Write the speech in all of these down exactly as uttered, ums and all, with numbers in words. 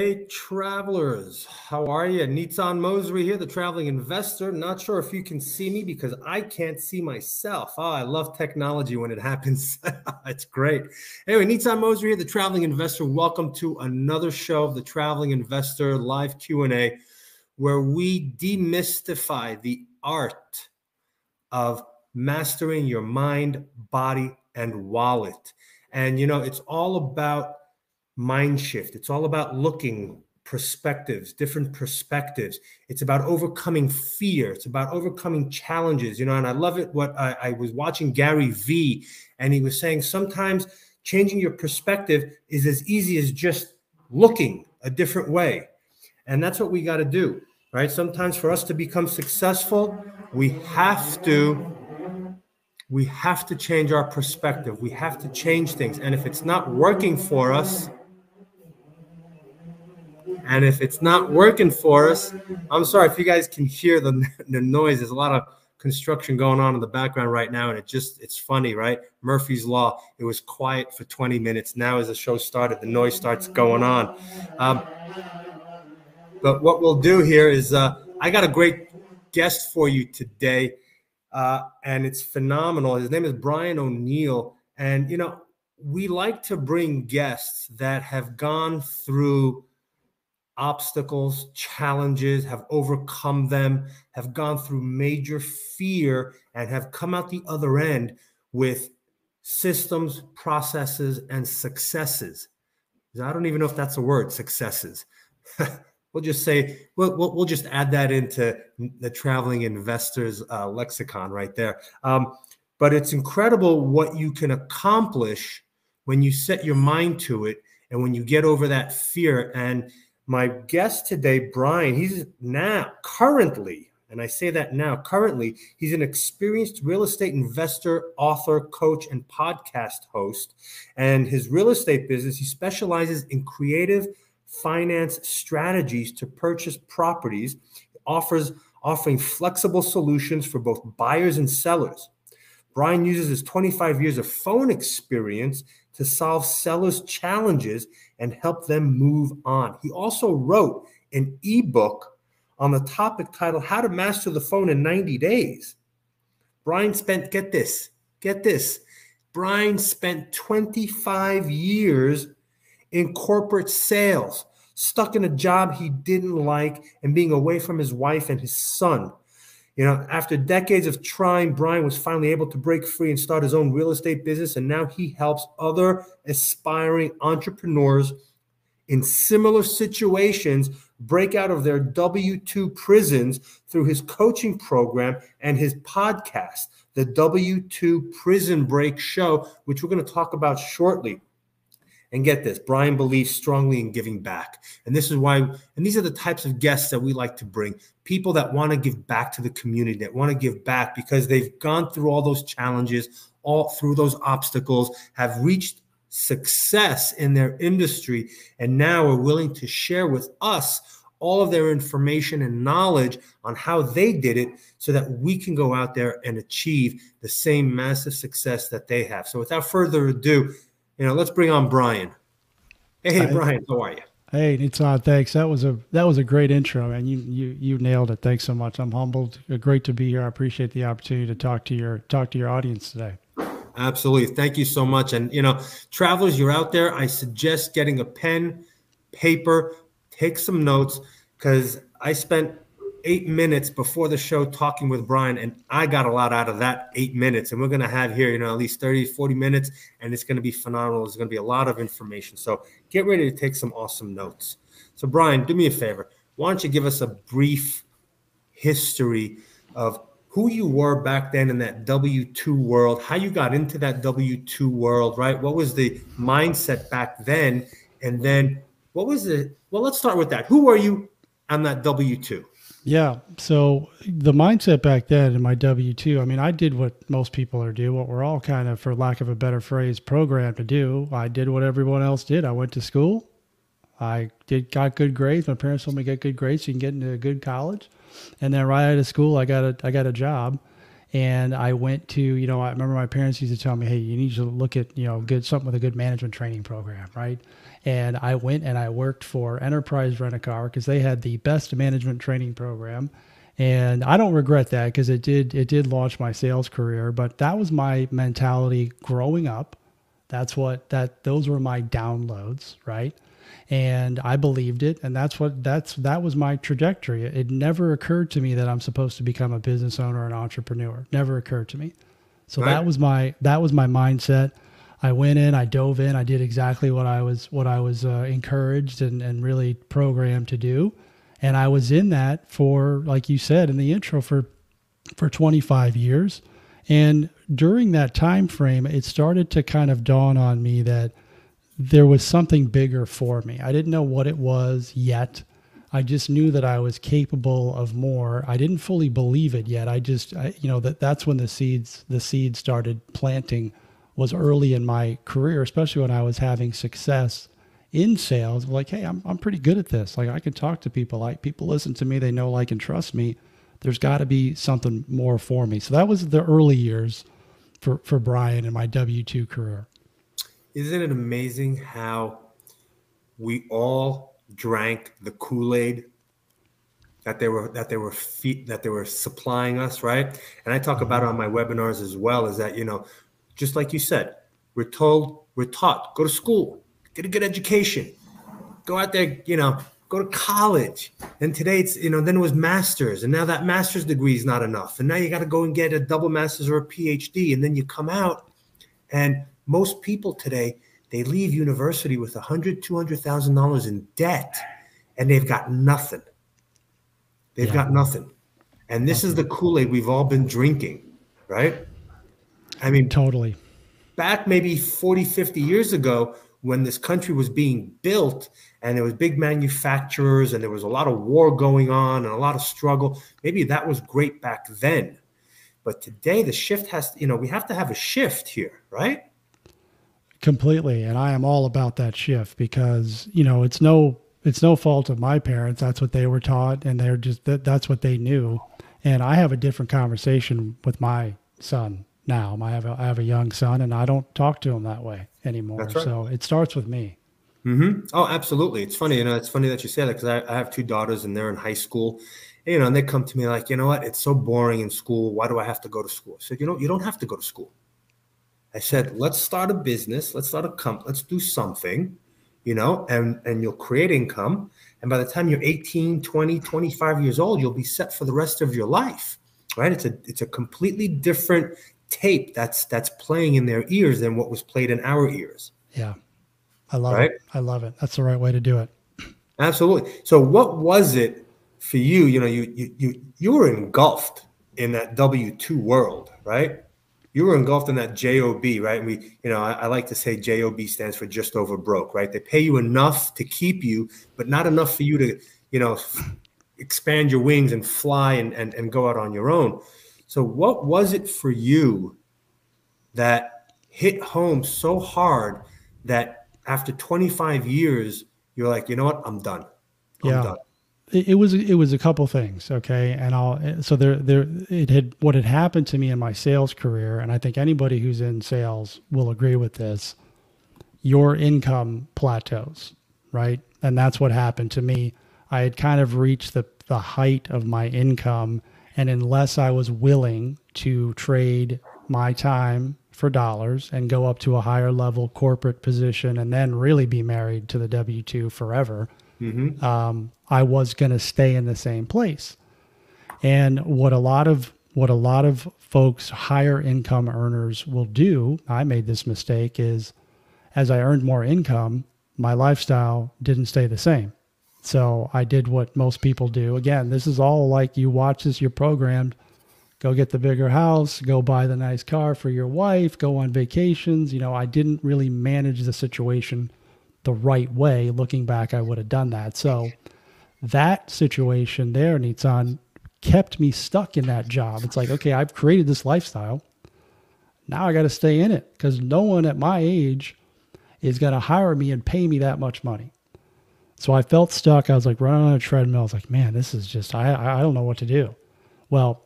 Hey, travelers, how are you? Nitsan Mosery here, the traveling investor. Not sure if you can see me because I can't see myself. Oh, I love technology when it happens. It's great. Anyway, Nitsan Mosery here, the traveling investor. Welcome to another show of the Traveling Investor Live Q and A, where we demystify the art of mastering your mind, body, and wallet. And, you know, it's all about mind shift. It's all about looking perspectives, different perspectives. It's about overcoming fear. It's about overcoming challenges, you know, and I love it. What I, I was watching Gary V, and he was saying sometimes changing your perspective is as easy as just looking a different way. And that's what we got to do, right? Sometimes for us to become successful, we have to we have to change our perspective. We have to change things. And if it's not working for us, And if it's not working for us, I'm sorry if you guys can hear the, the noise. There's a lot of construction going on in the background right now, and it just, it's funny, right? Murphy's Law. It was quiet for twenty minutes. Now as the show started, the noise starts going on. Um, but what we'll do here is uh, I got a great guest for you today, uh, and it's phenomenal. His name is Brian O'Neill, and, you know, we like to bring guests that have gone through obstacles, challenges, have overcome them, have gone through major fear, and have come out the other end with systems, processes, and successes. I don't even know if that's a word, successes. We'll just say, we'll, we'll, we'll just add that into the traveling investor's uh, lexicon right there. Um, but it's incredible what you can accomplish when you set your mind to it and when you get over that fear. And my guest today, Brian, he's now currently, and I say that now, currently, he's an experienced real estate investor, author, coach, and podcast host. And his real estate business, he specializes in creative finance strategies to purchase properties, offers offering flexible solutions for both buyers and sellers. Brian uses his twenty-five years of phone experience to solve sellers' challenges and help them move on. He also wrote an ebook on the topic titled How to Master the Phone in ninety days. Brian spent, get this, get this. Brian spent twenty-five years in corporate sales, stuck in a job he didn't like and being away from his wife and his son. You know, after decades of trying, Brian was finally able to break free and start his own real estate business, and now he helps other aspiring entrepreneurs in similar situations break out of their W two prisons through his coaching program and his podcast, The W two Prison Break Show, which we're going to talk about shortly. And get this, Brian believes strongly in giving back. And this is why, and these are the types of guests that we like to bring, people that want to give back to the community, that want to give back because they've gone through all those challenges, all through those obstacles, have reached success in their industry, and now are willing to share with us all of their information and knowledge on how they did it so that we can go out there and achieve the same massive success that they have. So without further ado, you know, let's bring on Brian. Hey, hey Brian, how are you? Hey, Nitsan, thanks. That was a that was a great intro, man. You you you nailed it. Thanks so much. I'm humbled. Great to be here. I appreciate the opportunity to talk to your talk to your audience today. Absolutely. Thank you so much. And you know, travelers, you're out there. I suggest getting a pen, paper, take some notes, because I spent eight minutes before the show talking with Brian, and I got a lot out of that eight minutes. And we're going to have here, you know, at least thirty, forty minutes, and it's going to be phenomenal. There's going to be a lot of information. So get ready to take some awesome notes. So Brian, do me a favor. Why don't you give us a brief history of who you were back then in that W two world, how you got into that W two world, right? What was the mindset back then? And then what was the, well, let's start with that. Who were you on that W two? Yeah. So the mindset back then in my W two, I mean, I did what most people are doing, what we're all kind of, for lack of a better phrase, programmed to do. I did what everyone else did. I went to school. I did got good grades. My parents told me get good grades so you can get into a good college. And then right out of school, I got a, I got a job. And I went to, you know, I remember my parents used to tell me, hey, you need to look at, you know, good something with a good management training program, right? And I went and I worked for Enterprise Rent-A-Car because they had the best management training program. And I don't regret that because it did, it did launch my sales career, but that was my mentality growing up. That's what, that, those were my downloads, right? And I believed it. And that's what, that's, that was my trajectory. It never occurred to me that I'm supposed to become a business owner or an entrepreneur. Never occurred to me. So right. that was my, that was my mindset. I went in, I dove in, I did exactly what I was, what I was uh, encouraged and, and really programmed to do. And I was in that for, like you said in the intro, for, for twenty-five years. And during that time frame, it started to kind of dawn on me that there was something bigger for me. I didn't know what it was yet. I just knew that I was capable of more. I didn't fully believe it yet. I just, I, you know, that that's when the seeds, the seeds started planting was early in my career, especially when I was having success in sales. Like, hey, I'm, I'm pretty good at this. Like I can talk to people, like people listen to me, they know, like, and trust me. There's gotta be something more for me. So that was the early years for, for Brian and my W two career. Isn't it amazing how we all drank the Kool-Aid that they were, that they were feet, that they were supplying us. Right. And I talk about it on my webinars as well, is that, you know, just like you said, we're told, we're taught, go to school, get a good education, go out there, you know, go to college. And today it's, you know, then it was master's. And now that master's degree is not enough. And now you got to go and get a double master's or a P H D. And then you come out. And most people today, they leave university with one hundred thousand dollars, two hundred thousand dollars in debt, and they've got nothing. They've yeah. got nothing. And this nothing. is the Kool-Aid we've all been drinking, right? I mean, totally. Back maybe forty, fifty years ago, when this country was being built and there was big manufacturers and there was a lot of war going on and a lot of struggle, maybe that was great back then. But today the shift has, you know, we have to have a shift here, right? Completely. And I am all about that shift because, you know, it's no, it's no fault of my parents. That's what they were taught. And they're just, that, that's what they knew. And I have a different conversation with my son now. I have a, I have a young son and I don't talk to him that way anymore. Right. So it starts with me. Mm-hmm. Oh, absolutely. It's funny. You know, it's funny that you say that because I, I have two daughters and they're in high school, and, you know, and they come to me like, you know what, it's so boring in school. Why do I have to go to school? I said, you know, you don't have to go to school. I said, let's start a business. Let's start a comp. Let's do something, you know, and, and you'll create income. And by the time you're eighteen, twenty, twenty-five years old, you'll be set for the rest of your life, right? It's a, it's a completely different tape that's, that's playing in their ears than what was played in our ears. Yeah. I love right? it. I love it. That's the right way to do it. Absolutely. So what was it for you? You know, you, you, you, you were engulfed in that W two world, right? You were engulfed in that J O B, right? And we, you know, I, I like to say J O B stands for just over broke, right? They pay you enough to keep you, but not enough for you to, you know, expand your wings and fly and, and, and go out on your own. So what was it for you that hit home so hard that after twenty-five years, you're like, you know what, I'm done. I'm yeah. done. It, it was, it was a couple things. Okay. And I'll, so there, there, it had, what had happened to me in my sales career. And I think anybody who's in sales will agree with this, your income plateaus, right? And that's what happened to me. I had kind of reached the, the height of my income. And unless I was willing to trade my time for dollars and go up to a higher level corporate position and then really be married to the W two forever, mm-hmm. um, I was going to stay in the same place. And what a lot of what a lot of folks, higher income earners will do, I made this mistake, is as I earned more income, my lifestyle didn't stay the same. So I did what most people do. Again, this is all like you watch this, you're programmed, go get the bigger house, go buy the nice car for your wife, go on vacations. You know, I didn't really manage the situation the right way. Looking back, I would have done that. So that situation there, Nitsan, kept me stuck in that job. It's like, okay, I've created this lifestyle. Now I got to stay in it because no one at my age is going to hire me and pay me that much money. So I felt stuck. I was like running on a treadmill. I was like, man, this is just, I, I don't know what to do. Well,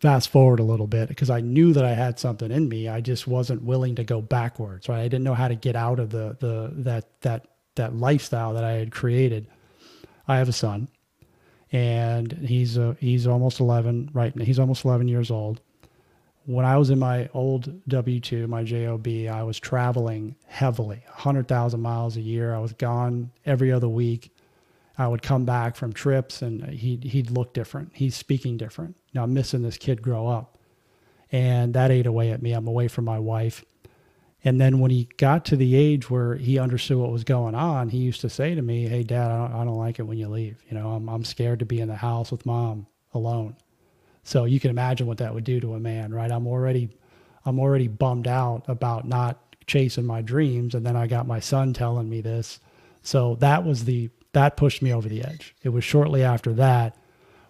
fast forward a little bit, because I knew that I had something in me. I just wasn't willing to go backwards, right? I didn't know how to get out of the the that that that lifestyle that I had created. I have a son, and he's a, he's almost eleven right now. He's almost eleven years old. When I was in my old W two, my job, I was traveling heavily, one hundred thousand miles a year. I was gone every other week. I would come back from trips, and he'd, he'd look different. He's speaking different. Now, I'm missing this kid grow up, and that ate away at me. I'm away from my wife. And then when he got to the age where he understood what was going on, he used to say to me, "Hey, Dad, I don't, I don't like it when you leave. You know, I'm, I'm scared to be in the house with Mom alone." So you can imagine what that would do to a man, right? I'm already, I'm already bummed out about not chasing my dreams, and then I got my son telling me this. So that was the that pushed me over the edge. It was shortly after that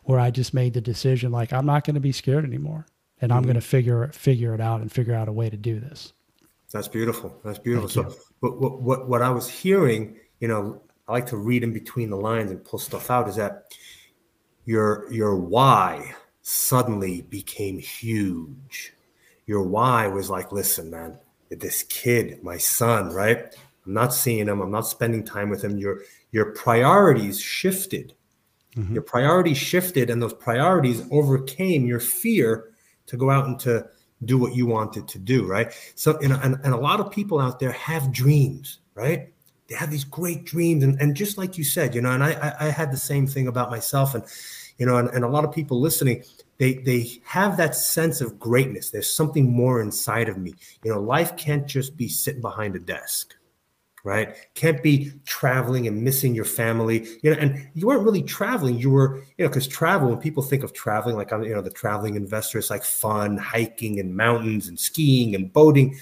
where I just made the decision, like, I'm not going to be scared anymore, and mm-hmm. I'm going to figure figure it out and figure out a way to do this. That's beautiful. That's beautiful. Thank so, but what, what what I was hearing, you know, I like to read in between the lines and pull stuff out, is that your your why suddenly became huge. Your why was like, listen, man, this kid, my son, right? I'm not seeing him. I'm not spending time with him. Your your priorities shifted. Mm-hmm. Your priorities shifted, and those priorities overcame your fear to go out and to do what you wanted to do, right? So, you know, and, and a lot of people out there have dreams, right? They have these great dreams. And, and just like you said, you know, and I, I had the same thing about myself, and, you know, and, and a lot of people listening, they, they have that sense of greatness. There's something more inside of me. You know, life can't just be sitting behind a desk, right? Can't be traveling and missing your family, you know, and you weren't really traveling. You were, you know, because travel, when people think of traveling, like, I'm, you know, the traveling investor, it's like fun, hiking and mountains and skiing and boating.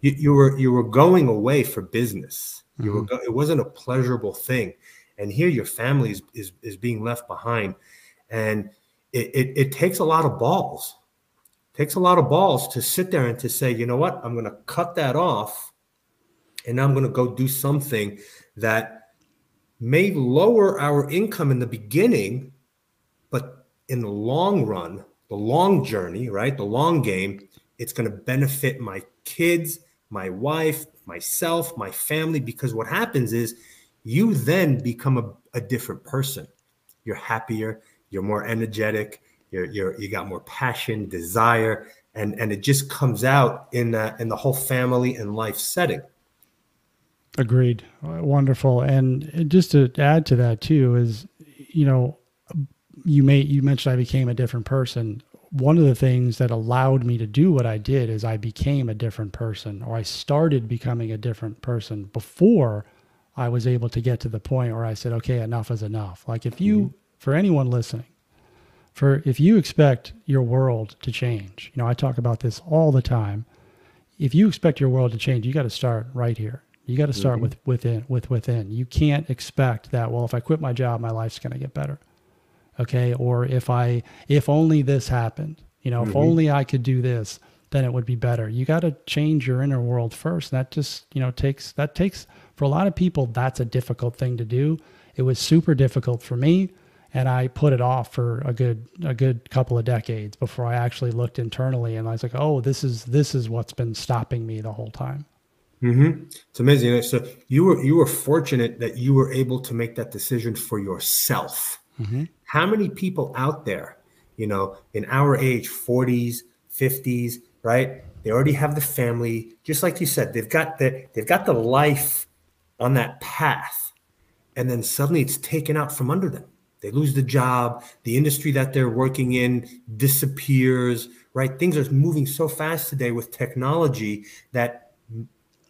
You, you were, you were going away for business. You mm-hmm. were, go- it wasn't a pleasurable thing. And here your family is, is, is being left behind. And it, it, it takes a lot of balls, it takes a lot of balls to sit there and to say, you know what, I'm going to cut that off. And I'm going to go do something that may lower our income in the beginning, but in the long run, the long journey, right? The long game, it's going to benefit my kids, my wife, myself, my family, because what happens is you then become a, a different person. You're happier, you're more energetic, you're, you're, you got more passion, desire, and, and it just comes out in, uh, in the whole family and life setting. Agreed. Wonderful. And just to add to that too is, you know, you may, you mentioned I became a different person. One of the things that allowed me to do what I did is I became a different person, or I started becoming a different person before I was able to get to the point where I said, okay, enough is enough. Like if you, mm-hmm. for anyone listening, for if you expect your world to change, you know, I talk about this all the time. If you expect your world to change, you got to start right here. You got to start mm-hmm. with within, with within. You can't expect that, well, if I quit my job, my life's going to get better. Okay. Or if I, if only this happened, you know, mm-hmm. if only I could do this, then it would be better. You got to change your inner world first. That just, you know, takes, that takes for a lot of people, that's a difficult thing to do. It was super difficult for me. And I put it off for a good, a good couple of decades before I actually looked internally and I was like, oh, this is, this is what's been stopping me the whole time. Mm-hmm. It's amazing. So you were you were fortunate that you were able to make that decision for yourself. Mm-hmm. How many people out there, you know, in our age, forties, fifties, right? They already have the family, just like you said. They've got the they've got the life on that path, and then suddenly it's taken out from under them. They lose the job, the industry that they're working in disappears, right? Things are moving so fast today with technology that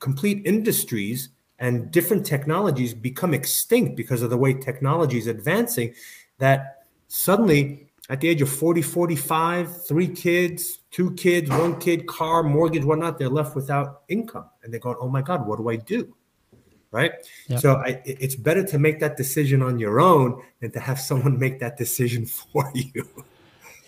complete industries and different technologies become extinct because of the way technology is advancing, that suddenly at the age of forty, forty-five, three kids, two kids, one kid, car, mortgage, whatnot, they're left without income. And they're going, oh my God, what do I do? Right? Yep. So I, it's better to make that decision on your own than to have someone make that decision for you.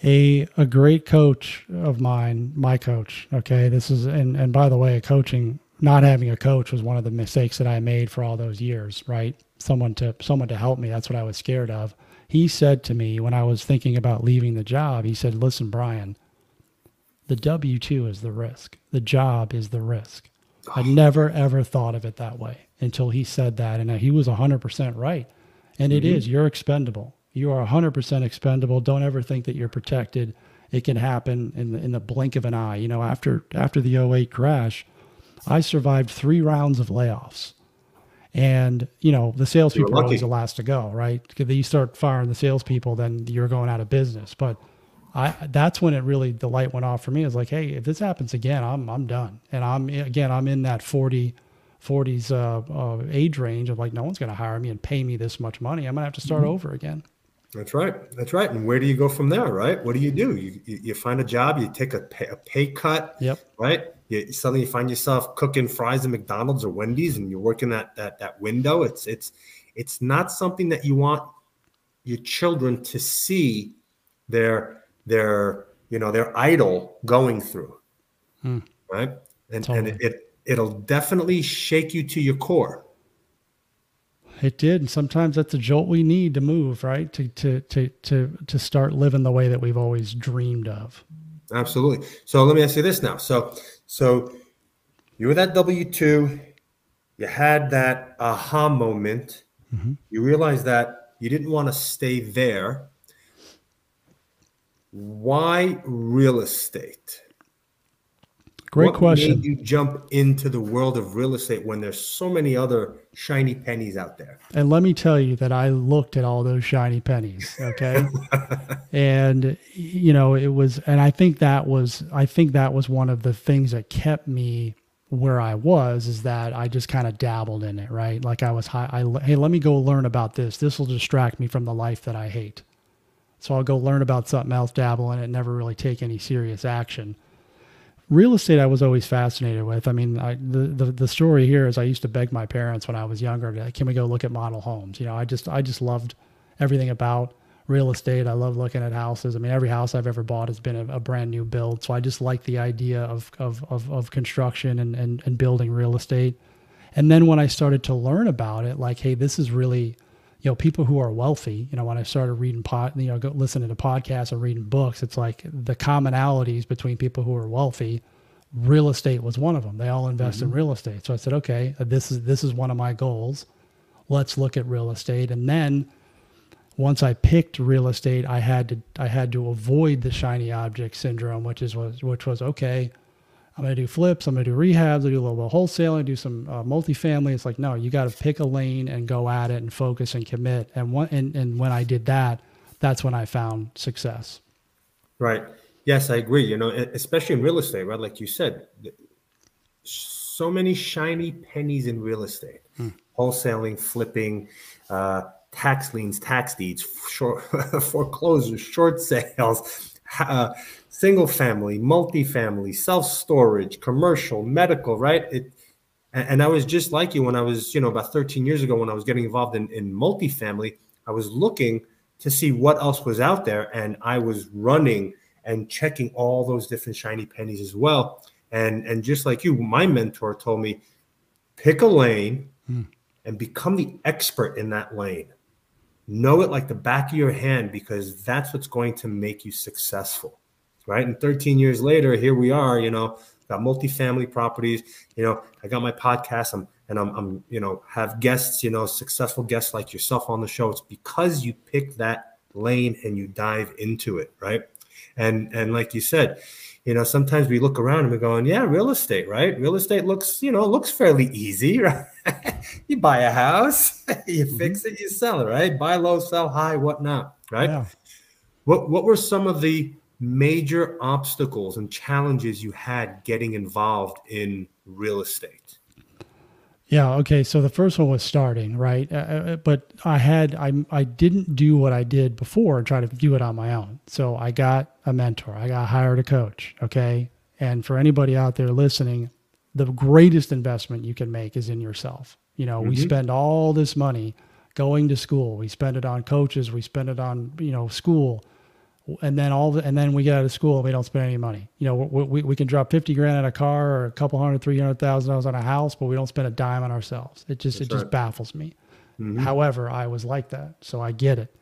A, a great coach of mine, my coach, okay, this is, and, and by the way, coaching, not having a coach was one of the mistakes that I made for all those years, right? Someone to someone to help me. That's what I was scared of. he said to me when I was thinking about leaving the job, he said, listen, Brian, the W two is the risk. The job is the risk. Oh. I never, ever thought of it that way until he said that. And he was one hundred percent right. And it mm-hmm. is, you're expendable. You are one hundred percent expendable. Don't ever think that you're protected. It can happen in the, in the blink of an eye. You know, after after the oh eight crash, I survived three rounds of layoffs. And, you know, the salespeople are always the last to go, right? Because you start firing the salespeople, then you're going out of business. But I, that's when it really, the light went off for me. I was like, hey, if this happens again, I'm I'm done. And I'm, again, I'm in that forty, forties uh, uh, age range of like, no one's going to hire me and pay me this much money. I'm going to have to start mm-hmm. over again. That's right. That's right. And where do you go from there, right? What do you do? You you find a job, you take a pay, a pay cut, yep. right? You, suddenly you find yourself cooking fries at McDonald's or Wendy's, and you're working that that that window. It's it's it's not something that you want your children to see their their you know their idol going through, hmm. right? And totally. and it, it it'll definitely shake you to your core. It did. And sometimes that's a jolt we need to move, right? To, to, to, to, to start living the way that we've always dreamed of. Absolutely. So let me ask you this now. So, so you were that W two, you had that aha moment. Mm-hmm. You realized that you didn't want to stay there. Why real estate? Great what question. Made you jump into the world of real estate when there's so many other shiny pennies out there? And let me tell you that I looked at all those shiny pennies. Okay. And you know, it was, and I think that was, I think that was one of the things that kept me where I was, is that I just kind of dabbled in it. Right. Like I was high. I, hey, let me go learn about this. This will distract me from the life that I hate. So I'll go learn about something else, dabble in it, never really take any serious action. Real estate, I was always fascinated with. I mean, I, the, the the story here is I used to beg my parents when I was younger, like, can we go look at model homes? You know, I just I just loved everything about real estate. I love looking at houses. I mean, every house I've ever bought has been a, a brand new build. So I just like the idea of of of, of construction and, and and building real estate. And then when I started to learn about it, like, hey, this is really, you know, people who are wealthy, you know, when I started reading, pod, you know, go listening to podcasts and reading books, it's like the commonalities between people who are wealthy, real estate was one of them. They all invest mm-hmm. in real estate. So I said, okay, this is, this is one of my goals. Let's look at real estate. And then once I picked real estate, I had to, I had to avoid the shiny object syndrome, which is, was, which was, okay, I'm going to do flips. I'm going to do rehabs. I do a little bit of wholesaling, do some uh, multifamily. It's like, no, you got to pick a lane and go at it and focus and commit. And, one, and and when I did that, that's when I found success. Right. Yes, I agree. You know, especially in real estate, right? Like you said, so many shiny pennies in real estate, hmm. wholesaling, flipping, uh, tax liens, tax deeds, short, foreclosures, short sales, uh, single family, multifamily, self-storage, commercial, medical, right? It, and, and I was just like you when I was, you know, about thirteen years ago when I was getting involved in, in multifamily, I was looking to see what else was out there. And I was running and checking all those different shiny pennies as well. And, and just like you, my mentor told me, pick a lane hmm. and become the expert in that lane. Know it like the back of your hand, because that's what's going to make you successful. Right. And thirteen years later, here we are, you know, got multifamily properties, you know, I got my podcast I'm, and I'm, I'm, you know, have guests, you know, successful guests like yourself on the show. It's because you pick that lane and you dive into it. Right. And, and like you said, you know, sometimes we look around and we're going, yeah, real estate, right? Real estate looks, you know, looks fairly easy, right? You buy a house, you mm-hmm. fix it, you sell it, right? Buy low, sell high, whatnot, right? Yeah. What, what were some of the major obstacles and challenges you had getting involved in real estate? Yeah. Okay. So the first one was starting, right? Uh, but I had, I, I didn't do what I did before and try to do it on my own. So I got a mentor, I got hired a coach. Okay. And for anybody out there listening, the greatest investment you can make is in yourself. You know, mm-hmm. we spend all this money going to school. We spend it on coaches. We spend it on, you know, school. And then all, the, and then we get out of school and we don't spend any money. You know, we, we, we can drop fifty grand on a car or a couple hundred, three hundred thousand dollars on a house, but we don't spend a dime on ourselves. It just, That's it right. just baffles me. Mm-hmm. However, I was like that. So I get it.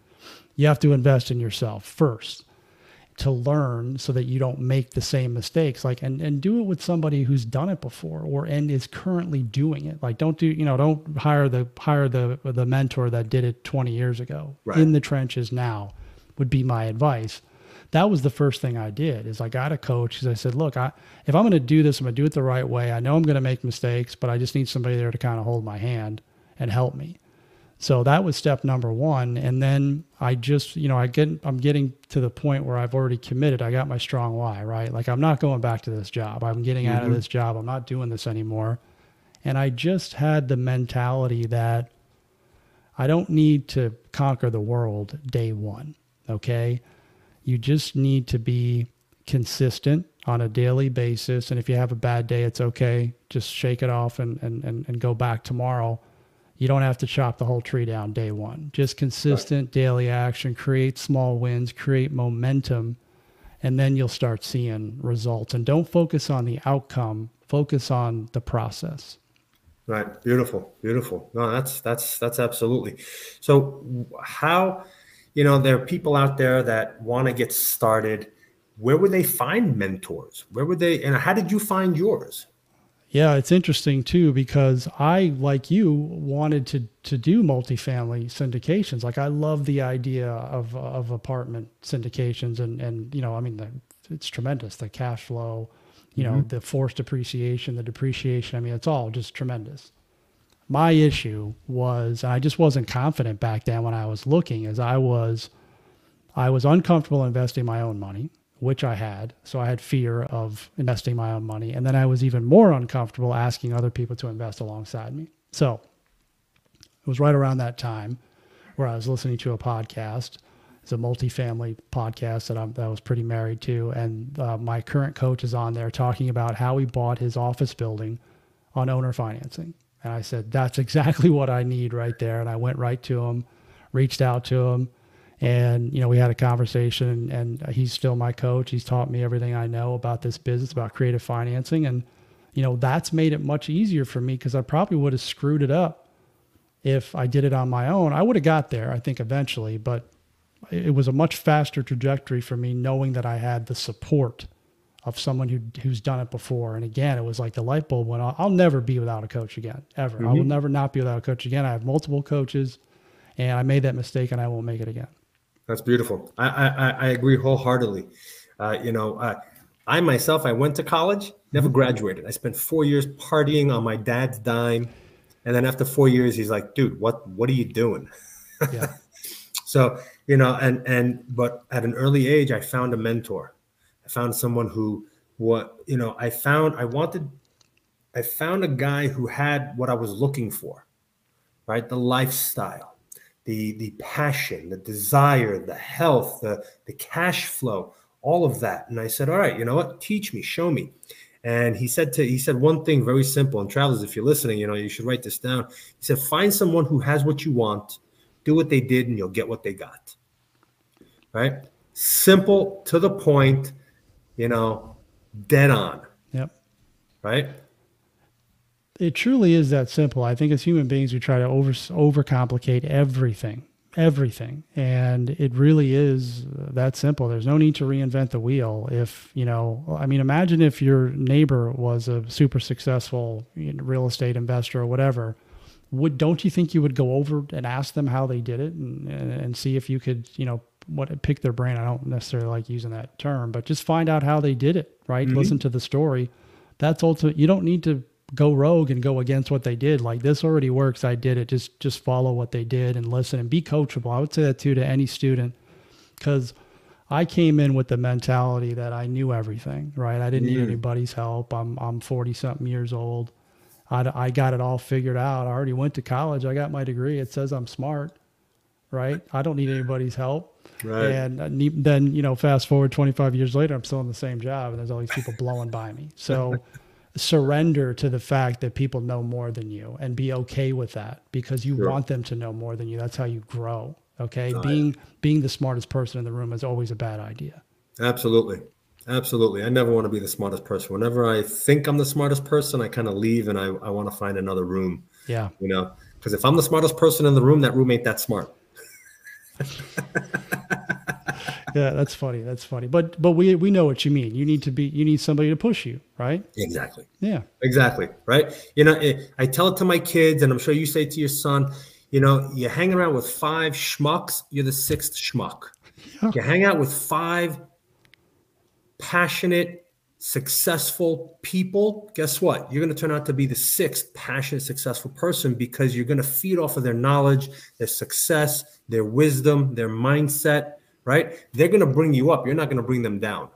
You have to invest in yourself first to learn so that you don't make the same mistakes. Like, and, and do it with somebody who's done it before or and is currently doing it. Like, don't do, you know, don't hire the, hire the, the mentor that did it twenty years ago. Right. In the trenches now would be my advice. That was the first thing I did, is I got a coach, because I said, look, I, if I'm going to do this, I'm going to do it the right way. I know I'm going to make mistakes, but I just need somebody there to kind of hold my hand and help me. So that was step number one. And then I just, you know, I get, I'm getting to the point where I've already committed. I got my strong why, right? Like, I'm not going back to this job. I'm getting mm-hmm. out of this job. I'm not doing this anymore. And I just had the mentality that I don't need to conquer the world day one. Okay. You just need to be consistent on a daily basis. And if you have a bad day, it's okay. Just shake it off and, and, and, and go back tomorrow. You don't have to chop the whole tree down day one. Just consistent right. daily action, create small wins, create momentum, and then you'll start seeing results. And don't focus on the outcome, focus on the process. Right. Beautiful. Beautiful. No, that's, that's, that's absolutely. So how, you know, there are people out there that want to get started. Where would they find mentors? Where would they, and how did you find yours? Yeah, it's interesting too, because I, like you, wanted to to do multifamily syndications. Like, I love the idea of of apartment syndications, and and you know, I mean, the, it's tremendous. The cash flow, you mm-hmm. know, the forced appreciation, the depreciation. I mean, it's all just tremendous. My issue was, I just wasn't confident back then when I was looking, as I was, I was uncomfortable investing my own money, which I had. So I had fear of investing my own money. And then I was even more uncomfortable asking other people to invest alongside me. So it was right around that time where I was listening to a podcast. It's a multifamily podcast that, I'm, that I was pretty married to. And uh, my current coach is on there talking about how he bought his office building on owner financing. And I said, that's exactly what I need right there. And I went right to him, reached out to him. And, you know, we had a conversation, and he's still my coach. He's taught me everything I know about this business, about creative financing. And, you know, that's made it much easier for me, because I probably would have screwed it up if I did it on my own. I would have got there, I think, eventually, but it was a much faster trajectory for me, knowing that I had the support of someone who who's done it before. And again, it was like the light bulb went off. I'll never be without a coach again, ever. Mm-hmm. I will never not be without a coach again. I have multiple coaches, and I made that mistake, and I won't make it again. That's beautiful. I I, I agree wholeheartedly. Uh, you know, uh, I myself, I went to college, never graduated. I spent four years partying on my dad's dime. And then after four years, he's like, dude, what, what are you doing? Yeah. So, you know, and, and, but at an early age, I found a mentor. I found someone who, what, you know, I found, I wanted, I found a guy who had what I was looking for, right? The lifestyle. The, the passion, the desire, the health, the, the cash flow, all of that. And I said, all right, you know what? Teach me, show me. And he said to, he said one thing very simple. And travelers, if you're listening, you know, you should write this down. He said, find someone who has what you want, do what they did, and you'll get what they got. Right? Simple, to the point, you know, dead on. Yep. Right? It truly is that simple. I think as human beings, we try to over overcomplicate everything, everything. And it really is that simple. There's no need to reinvent the wheel. If, you know, I mean, imagine if your neighbor was a super successful real estate investor or whatever, would, don't you think you would go over and ask them how they did it, and, and, and see if you could, you know, what, pick their brain. I don't necessarily like using that term, but just find out how they did it, right? Mm-hmm. Listen to the story. That's ultimately, you don't need to go rogue and go against what they did. Like, this already works. I did it. Just, just follow what they did and listen and be coachable. I would say that too, to any student, because I came in with the mentality that I knew everything, right? I didn't mm. need anybody's help. I'm, I'm forty something years old. I, I got it all figured out. I already went to college. I got my degree. It says I'm smart, right? I don't need anybody's help. Right. And then, you know, fast forward twenty-five years later, I'm still in the same job, and there's all these people blowing by me. So surrender to the fact that people know more than you, and be okay with that, because you sure. want them to know more than you. That's how you grow. Okay. Oh, being, yeah. being the smartest person in the room is always a bad idea. Absolutely. Absolutely. I never want to be the smartest person. Whenever I think I'm the smartest person, I kind of leave, and I, I want to find another room. Yeah. You know, because if I'm the smartest person in the room, that room ain't that smart. Yeah, that's funny. That's funny. But but we we know what you mean. You need to be you need somebody to push you, right? Exactly. Yeah. Exactly. Right. You know, it, I tell it to my kids, and I'm sure you say to your son, you know, you hang around with five schmucks, you're the sixth schmuck. Yeah. You hang out with five passionate, successful people, guess what? You're going to turn out to be the sixth passionate, successful person, because you're going to feed off of their knowledge, their success, their wisdom, their mindset. Right? They're going to bring you up. You're not going to bring them down.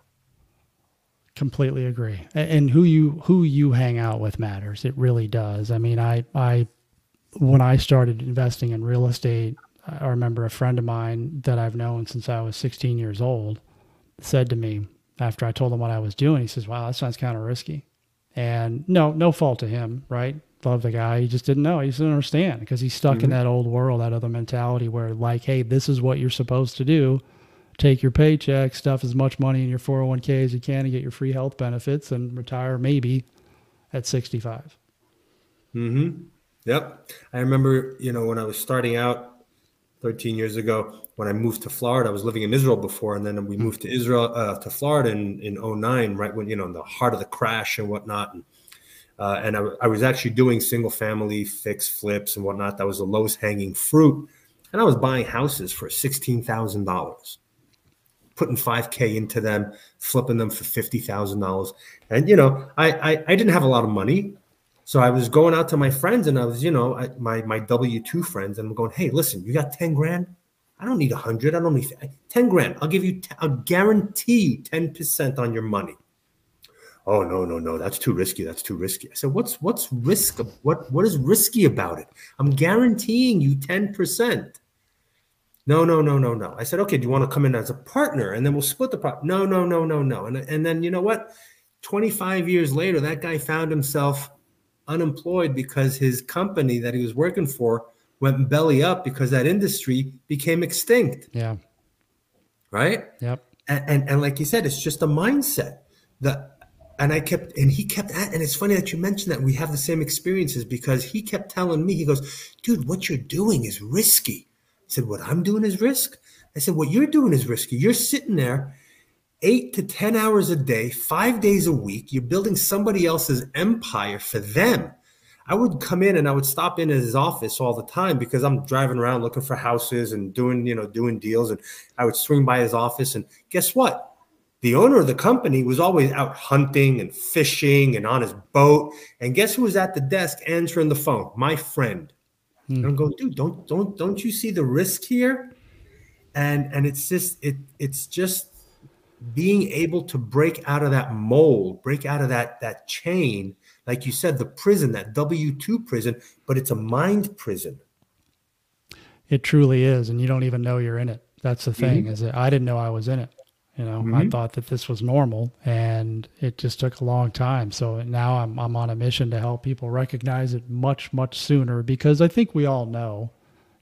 Completely agree. And who you, who you hang out with matters. It really does. I mean, I, I, when I started investing in real estate, I remember a friend of mine that I've known since I was sixteen years old said to me, after I told him what I was doing, he says, wow, that sounds kind of risky. And no, no fault to him. Right. Love the guy. He just didn't know. He just didn't understand, because he's stuck mm-hmm. in that old world, that other mentality where, like, hey, this is what you're supposed to do. Take your paycheck, stuff as much money in your four oh one k as you can, and get your free health benefits, and retire maybe at sixty-five. Mm-hmm. Yep. I remember, you know, when I was starting out thirteen years ago, when I moved to Florida, I was living in Israel before, and then we moved to Israel, uh, to Florida in, in oh nine, right when, you know, in the heart of the crash and whatnot. And, uh, and I, I was actually doing single family fix flips and whatnot. That was the lowest hanging fruit. And I was buying houses for sixteen thousand dollars. Putting five K into them, flipping them for fifty thousand dollars. And, you know, I, I, I didn't have a lot of money. So I was going out to my friends, and I was, you know, I, my, my W two friends, and I'm going, hey, listen, you got ten grand? I don't need a hundred. I don't need ten grand. I'll give you, t- I'll guarantee you ten percent on your money. Oh, no, no, no. That's too risky. That's too risky. I said, what's, what's risk? What, what is risky about it? I'm guaranteeing you ten percent. No, no, no, no, no. I said, okay, do you want to come in as a partner? And then we'll split the part. No, no, no, no, no. And, and then, you know what? twenty-five years later, that guy found himself unemployed because his company that he was working for went belly up, because that industry became extinct. Yeah. Right? Yep. And, and, and like you said, it's just a mindset. The, and I kept, and he kept, at, and it's funny that you mentioned that we have the same experiences, because he kept telling me, he goes, dude, what you're doing is risky. I said, what I'm doing is risk? I said, what you're doing is risky. You're sitting there eight to ten hours a day, five days a week. You're building somebody else's empire for them. I would come in and I would stop in at his office all the time, because I'm driving around looking for houses and doing, you know, doing deals. And I would swing by his office, and guess what? The owner of the company was always out hunting and fishing and on his boat. And guess who was at the desk answering the phone? My friend. And I'm going, dude, don't, don't, don't you see the risk here? And, and it's just, it, it's just being able to break out of that mold, break out of that, that chain. Like you said, the prison, that W two prison, but it's a mind prison. It truly is. And you don't even know you're in it. That's the thing, mm-hmm. is that I didn't know I was in it. You know, mm-hmm. I thought that this was normal, and it just took a long time. So now I'm I'm on a mission to help people recognize it much, much sooner, because I think we all know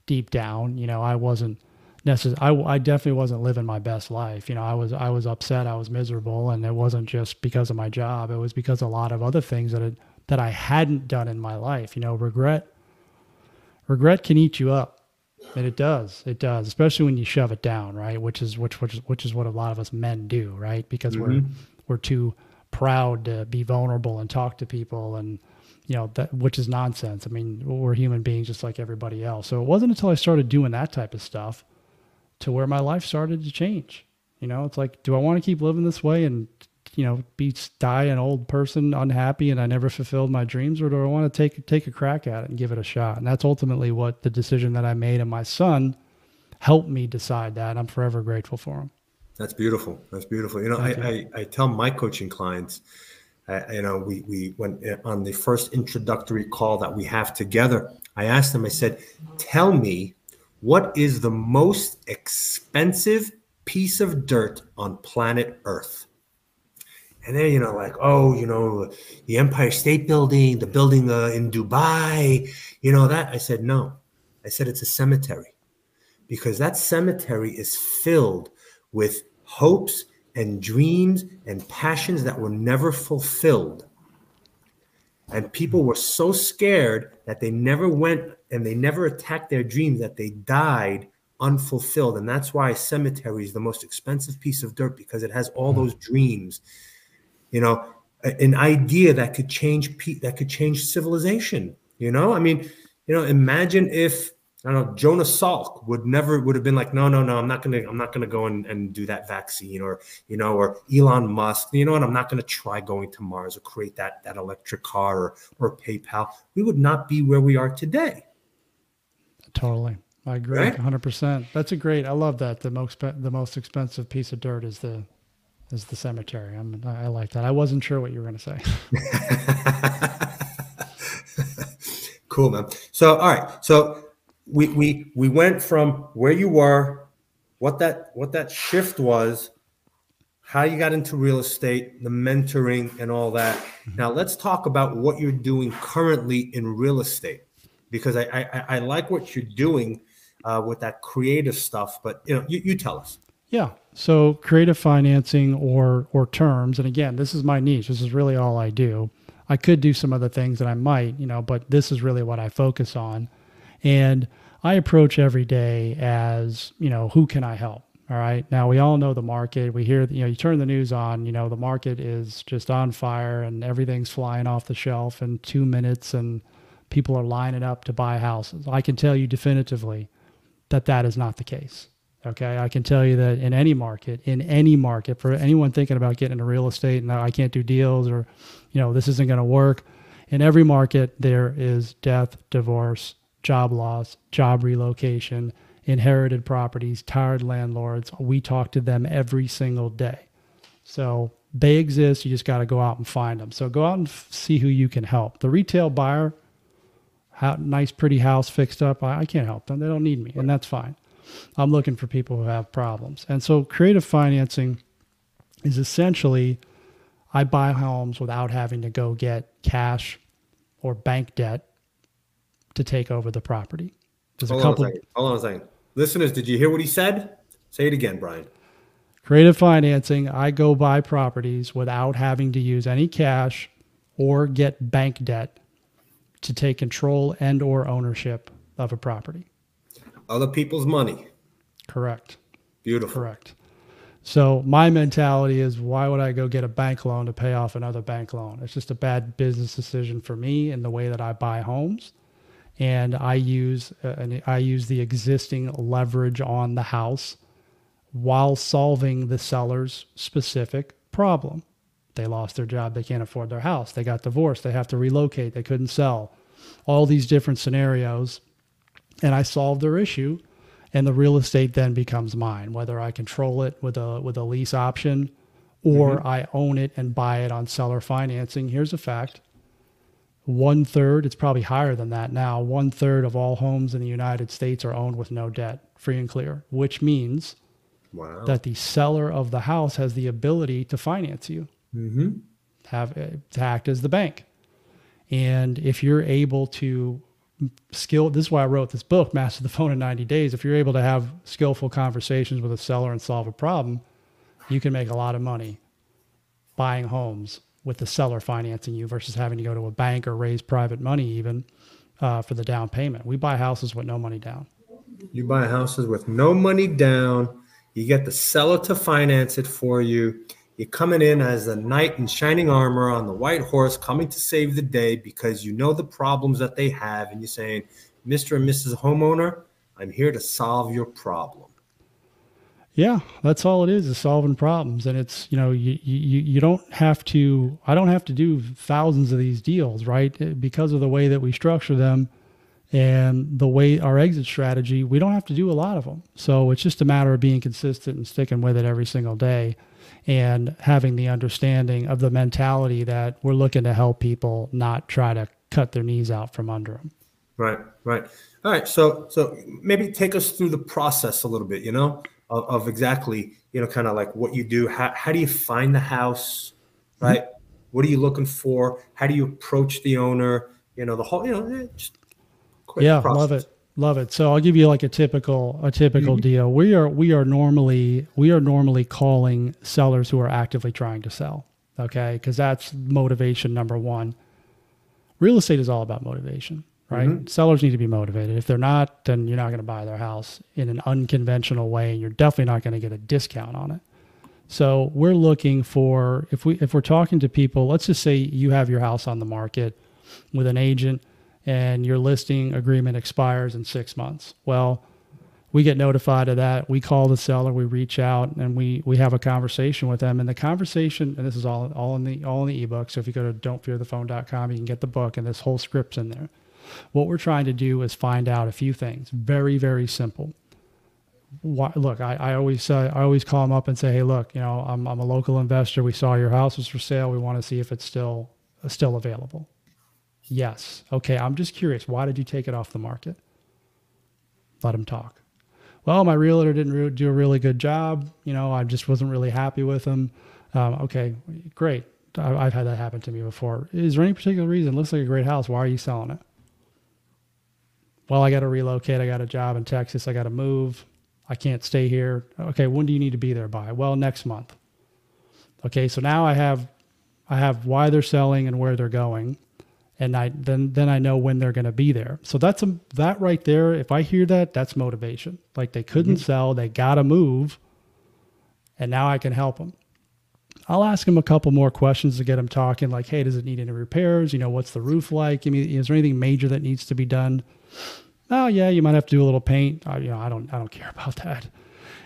deep down, you know, I wasn't necessarily, I, I definitely wasn't living my best life. You know, I was, I was upset, I was miserable, and it wasn't just because of my job. It was because a lot of other things that, it, that I hadn't done in my life. You know, regret, regret can eat you up. And it does, it does, especially when you shove it down, right? Which is which, which, which is what a lot of us men do, right? Because mm-hmm. we're we're too proud to be vulnerable and talk to people, and you know that, which is nonsense. I mean, we're human beings just like everybody else. So it wasn't until I started doing that type of stuff to where my life started to change. You know, it's like, do I want to keep living this way and you know be die an old person unhappy and I never fulfilled my dreams, or do I want to take take a crack at it and give it a shot? And that's ultimately what the decision that I made, and my son helped me decide that, and I'm forever grateful for him. That's beautiful. That's beautiful. You know, I, you. I I tell my coaching clients, I, you know, we we when on the first introductory call that we have together, I asked them, I said, tell me, what is the most expensive piece of dirt on planet Earth? And then, you know, like, oh, you know, the Empire State Building, the building uh, in Dubai, you know, that. I said, no. I said, it's a cemetery, because that cemetery is filled with hopes and dreams and passions that were never fulfilled. And people were so scared that they never went and they never attacked their dreams, that they died unfulfilled. And that's why cemetery is the most expensive piece of dirt, because it has all those dreams, you know, an idea that could change, that could change civilization. You know, I mean, you know, imagine if, I don't know, Jonas Salk would never would have been like, no, no, no, I'm not going to I'm not going to go and, and do that vaccine, or, you know, or Elon Musk, you know what, I'm not going to try going to Mars or create that that electric car or, or PayPal. We would not be where we are today. Totally. I agree. Right? one hundred percent. That's a great. I love that. The most the most expensive piece of dirt is the is the cemetery. I'm, I like that. I wasn't sure what you were going to say. Cool, man. So, all right. So we we we went from where you were, what that what that shift was, how you got into real estate, the mentoring and all that. Mm-hmm. Now let's talk about what you're doing currently in real estate, because I I, I like what you're doing uh, with that creative stuff. But you know, you, you tell us. Yeah. So creative financing or or terms, and again, this is my niche. This is really all I do. I could do some other things that I might, you know, but this is really what I focus on. And I approach every day as, you know, who can I help? All right. Now, we all know the market. We hear, you know, you turn the news on, you know, the market is just on fire and everything's flying off the shelf in two minutes and people are lining up to buy houses. I can tell you definitively that that is not the case. Okay. I can tell you that in any market, in any market, for anyone thinking about getting into real estate and I can't do deals or, you know, this isn't going to work, in every market, there is death, divorce, job loss, job relocation, inherited properties, tired landlords. We talk to them every single day. So they exist. You just got to go out and find them. So go out and f- see who you can help. The retail buyer, how, nice, pretty house fixed up. I, I can't help them. They don't need me. And that's fine. I'm looking for people who have problems. And so creative financing is essentially, I buy homes without having to go get cash or bank debt to take over the property. There's Hold a couple on a second. Hold on a second. Listeners, did you hear what he said? Say it again, Brian. Creative financing, I go buy properties without having to use any cash or get bank debt to take control and or ownership of a property. Other people's money. Correct. Beautiful. Correct. So my mentality is, why would I go get a bank loan to pay off another bank loan? It's just a bad business decision for me in the way that I buy homes. And I use uh, and I use the existing leverage on the house while solving the seller's specific problem. They lost their job. They can't afford their house. They got divorced. They have to relocate. They couldn't sell. All these different scenarios. And I solve their issue. And the real estate then becomes mine, whether I control it with a with a lease option or mm-hmm. I own it and buy it on seller financing. Here's a fact. One third, it's probably higher than that now, one third of all homes in the United States are owned with no debt, free and clear, which means wow. that the seller of the house has the ability to finance you, mm-hmm. have to act as the bank. And if you're able to skill, this is why I wrote this book, Master the Phone in ninety days. If you're able to have skillful conversations with a seller and solve a problem, you can make a lot of money buying homes with the seller financing you versus having to go to a bank or raise private money even uh, for the down payment. We buy houses with no money down. You buy houses with no money down. You get the seller to finance it for you. You're coming in as the knight in shining armor on the white horse coming to save the day because you know the problems that they have. And you're saying, Mister and Missus Homeowner, I'm here to solve your problem. Yeah, that's all it is, is solving problems. And it's, you know, you, you, you don't have to, I don't have to do thousands of these deals, right? Because of the way that we structure them and the way our exit strategy, we don't have to do a lot of them. So it's just a matter of being consistent and sticking with it every single day and having the understanding of the mentality that we're looking to help people, not try to cut their knees out from under them. Right, right. All right. So, so maybe take us through the process a little bit, you know? Of, of exactly, you know, kind of like what you do. How, how do you find the house, right? Mm-hmm. What are you looking for? How do you approach the owner? You know, the whole, you know, just quick yeah, process. love it, love it. So I'll give you like a typical, a typical mm-hmm. deal. We are, we are normally, we are normally calling sellers who are actively trying to sell. Okay, because that's motivation number one. Real estate is all about motivation. right? Mm-hmm. Sellers need to be motivated. If they're not, then you're not going to buy their house in an unconventional way, and you're definitely not going to get a discount on it. So we're looking for, if we if we're talking to people, let's just say you have your house on the market with an agent and your listing agreement expires in six months. Well, we get notified of that. We call the seller, we reach out, and we we have a conversation with them. And the conversation, and this is all all in the all in the ebook. So if you go to don't fear the phone dot com, you can get the book, and this whole script's in there. What we're trying to do is find out a few things. Very, very simple. Why, look, I, I always uh, I always call them up and say, hey, look, you know, I'm I'm a local investor. We saw your house was for sale. We want to see if it's still uh, still available. Yes. Okay. I'm just curious. Why did you take it off the market? Let them talk. Well, my realtor didn't re- do a really good job. You know, I just wasn't really happy with them. Um, okay, great. I, I've had that happen to me before. Is there any particular reason? It looks like a great house. Why are you selling it? Well, I got to relocate. I got a job in Texas. I got to move. I can't stay here. Okay, when do you need to be there by? Well, next month. Okay, so now I have, I have why they're selling and where they're going, and I then then I know when they're going to be there. So that's a, that right there. If I hear that, that's motivation. Like they couldn't mm-hmm. sell, they got to move, and now I can help them. I'll ask them a couple more questions to get them talking. Like, hey, does it need any repairs? You know, what's the roof like? I mean, is there anything major that needs to be done? Oh yeah, you might have to do a little paint. I, you know, I don't, I don't care about that.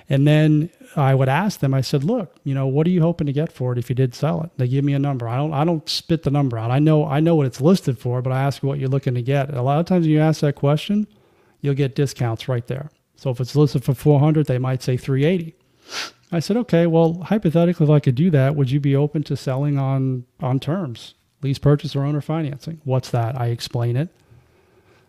And then I would ask them, I said, look, you know, what are you hoping to get for it if you did sell it? They give me a number. I don't, I don't spit the number out. I know, I know what it's listed for, but I ask you what you're looking to get. And a lot of times when you ask that question, you'll get discounts right there. So if it's listed for four hundred, they might say three eighty. I said, okay, well, hypothetically, if I could do that, would you be open to selling on, on terms, lease purchase or owner financing? What's that? I explain it.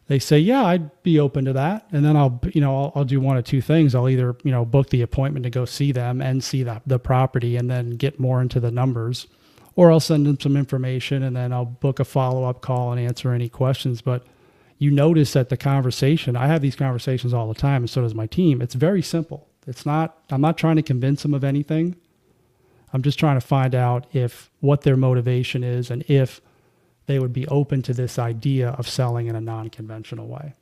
They say, yeah, I'd be open to that. And then I'll, you know, I'll, I'll do one of two things. I'll either, you know, book the appointment to go see them and see the, the property and then get more into the numbers, or I'll send them some information and then I'll book a follow-up call and answer any questions. But you notice that the conversation, I have these conversations all the time, and so does my team. It's very simple. It's not, I'm not trying to convince them of anything. I'm just trying to find out if what their motivation is and if they would be open to this idea of selling in a non-conventional way.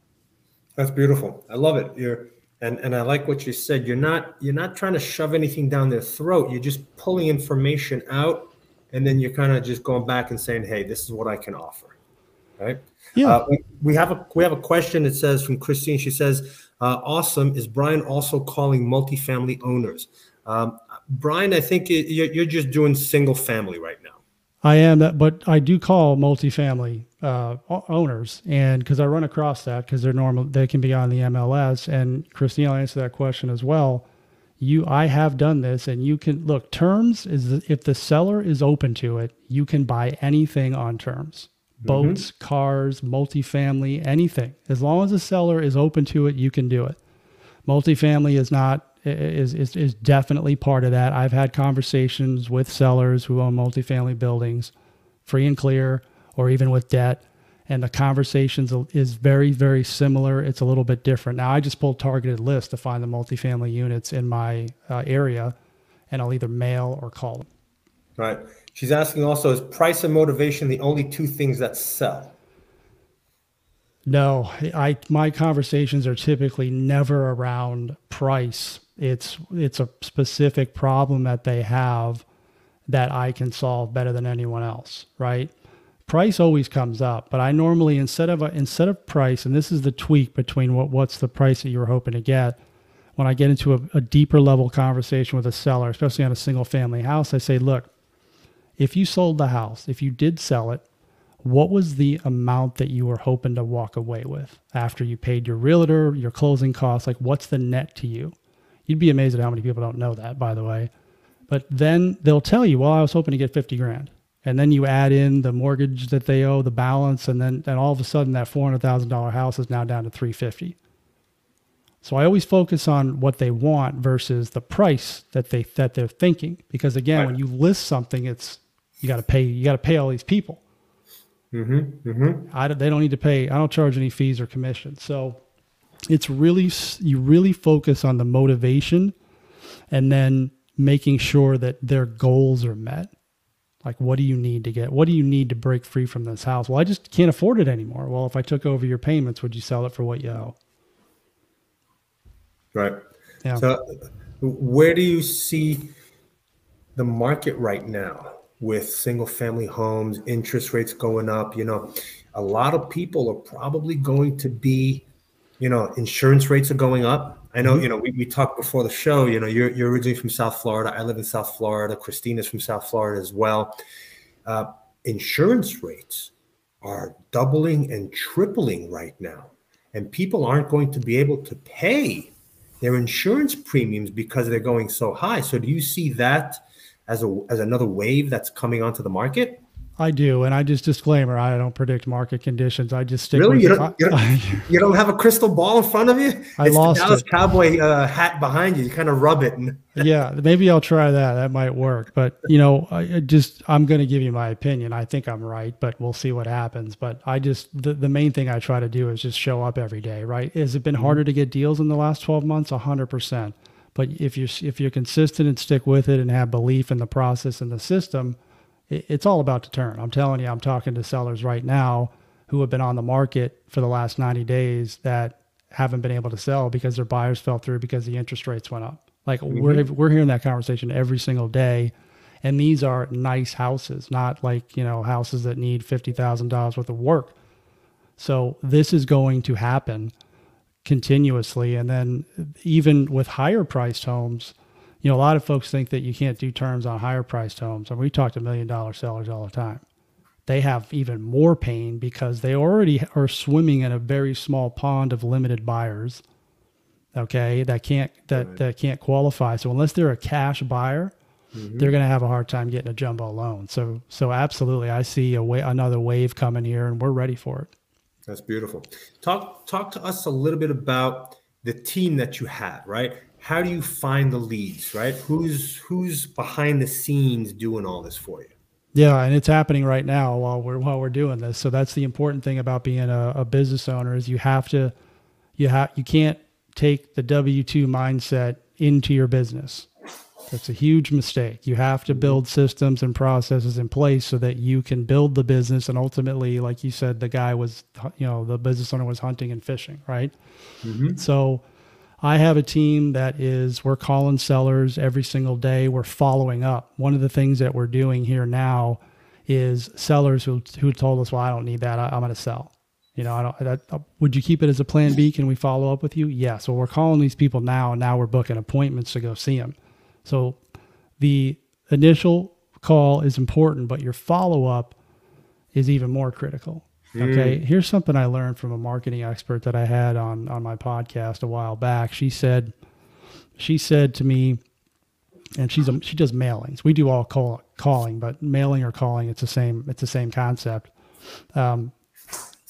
That's beautiful. I love it. You're, and, and I like what you said. You're not, you're not trying to shove anything down their throat. You're just pulling information out, and then you're kind of just going back and saying, hey, this is what I can offer. Right. Yeah. Uh, we, we have a, we have a question that says from Christine. She says, uh, awesome. Is Brian also calling multifamily owners? Um, Brian, I think you're, you're just doing single family right now. I am that, but I do call multifamily uh, owners, and because I run across that, because they're normal, they can be on the M L S. And Christine, I'll answer that question as well. You, I have done this, and you can look. Terms is if the seller is open to it, you can buy anything on terms: boats, mm-hmm. cars, multifamily, anything. As long as the seller is open to it, you can do it. Multifamily is not. Is, is is definitely part of that. I've had conversations with sellers who own multifamily buildings, free and clear, or even with debt. And the conversations is very, very similar. It's a little bit different. Now, I just pulled targeted lists to find the multifamily units in my uh, area, and I'll either mail or call them. Right. She's asking also, is price and motivation the only two things that sell? No, I, my conversations are typically never around price. It's it's a specific problem that they have that I can solve better than anyone else, right? Price always comes up, but I normally, instead of a, instead of price, and this is the tweak between what, what's the price that you were hoping to get, when I get into a, a deeper level conversation with a seller, especially on a single family house, I say, look, if you sold the house, if you did sell it, what was the amount that you were hoping to walk away with after you paid your realtor, your closing costs? Like, what's the net to you? You'd be amazed at how many people don't know that, by the way. But then they'll tell you, well, I was hoping to get fifty grand. And then you add in the mortgage that they owe, the balance. And then and all of a sudden that four hundred thousand dollars house is now down to three fifty. So I always focus on what they want versus the price that they, that they're thinking. Because again, right. when you list something, it's, you got to pay, you got to pay all these people. Mm-hmm, mm-hmm. I, they don't need to pay. I don't charge any fees or commission. So it's really, you really focus on the motivation and then making sure that their goals are met. Like, what do you need to get? What do you need to break free from this house? Well, I just can't afford it anymore. Well, if I took over your payments, would you sell it for what you owe? Right. Yeah. So where do you see the market right now with single family homes, interest rates going up? You know, a lot of people are probably going to be, you know, insurance rates are going up. I know, you know, we, we talked before the show, you know, you're, you're originally from South Florida. I live in South Florida. Christina's from South Florida as well. Uh, insurance rates are doubling and tripling right now. And people aren't going to be able to pay their insurance premiums because they're going so high. So do you see that as a, as another wave that's coming onto the market? I do. And I just disclaimer, I don't predict market conditions. I just stick really? with you don't, you, don't, you don't have a crystal ball in front of you? I it's lost the Dallas it. Cowboy uh, hat behind you. You kind of rub it. And yeah, maybe I'll try that. That might work. But, you know, I just I'm going to give you my opinion. I think I'm right, but we'll see what happens. But I just the, the main thing I try to do is just show up every day, right? Has it been mm-hmm. harder to get deals in the last twelve months? one hundred percent. But if you're, if you're consistent and stick with it and have belief in the process and the system, it's all about to turn. I'm telling you, I'm talking to sellers right now who have been on the market for the last ninety days that haven't been able to sell because their buyers fell through because the interest rates went up. Like mm-hmm. we're, we're hearing that conversation every single day. And these are nice houses, not like, you know, houses that need fifty thousand dollars worth of work. So this is going to happen continuously. And then even with higher priced homes, you know, a lot of folks think that you can't do terms on higher priced homes. And we talk to million dollar sellers all the time. They have even more pain because they already are swimming in a very small pond of limited buyers. Okay. That can't, that, right. that can't qualify. So unless they're a cash buyer, mm-hmm. they're going to have a hard time getting a jumbo loan. So, so absolutely. I see a way, another wave coming here and we're ready for it. That's beautiful. Talk, talk to us a little bit about the team that you have, right? How do you find the leads, right? Who's who's behind the scenes doing all this for you? Yeah, and it's happening right now while we're while we're doing this. So that's the important thing about being a, a business owner is you have to you have you can't take the W two mindset into your business. That's a huge mistake. You have to build systems and processes in place so that you can build the business. And ultimately, like you said, the guy was, you know, the business owner was hunting and fishing, right? Mm-hmm. So I have a team that is, we're calling sellers every single day. We're following up. One of the things that we're doing here now is sellers who, who told us, well, I don't need that. I, I'm going to sell. You know, I don't, that, uh, would you keep it as a plan B? Can we follow up with you? Yes. Well, we're calling these people now, and now we're booking appointments to go see them. So the initial call is important, but your follow-up is even more critical. Okay. Here's something I learned from a marketing expert that I had on, on my podcast a while back. She said, she said to me, and she's, a, she does mailings. We do all call calling, but mailing or calling, it's the same, it's the same concept. Um,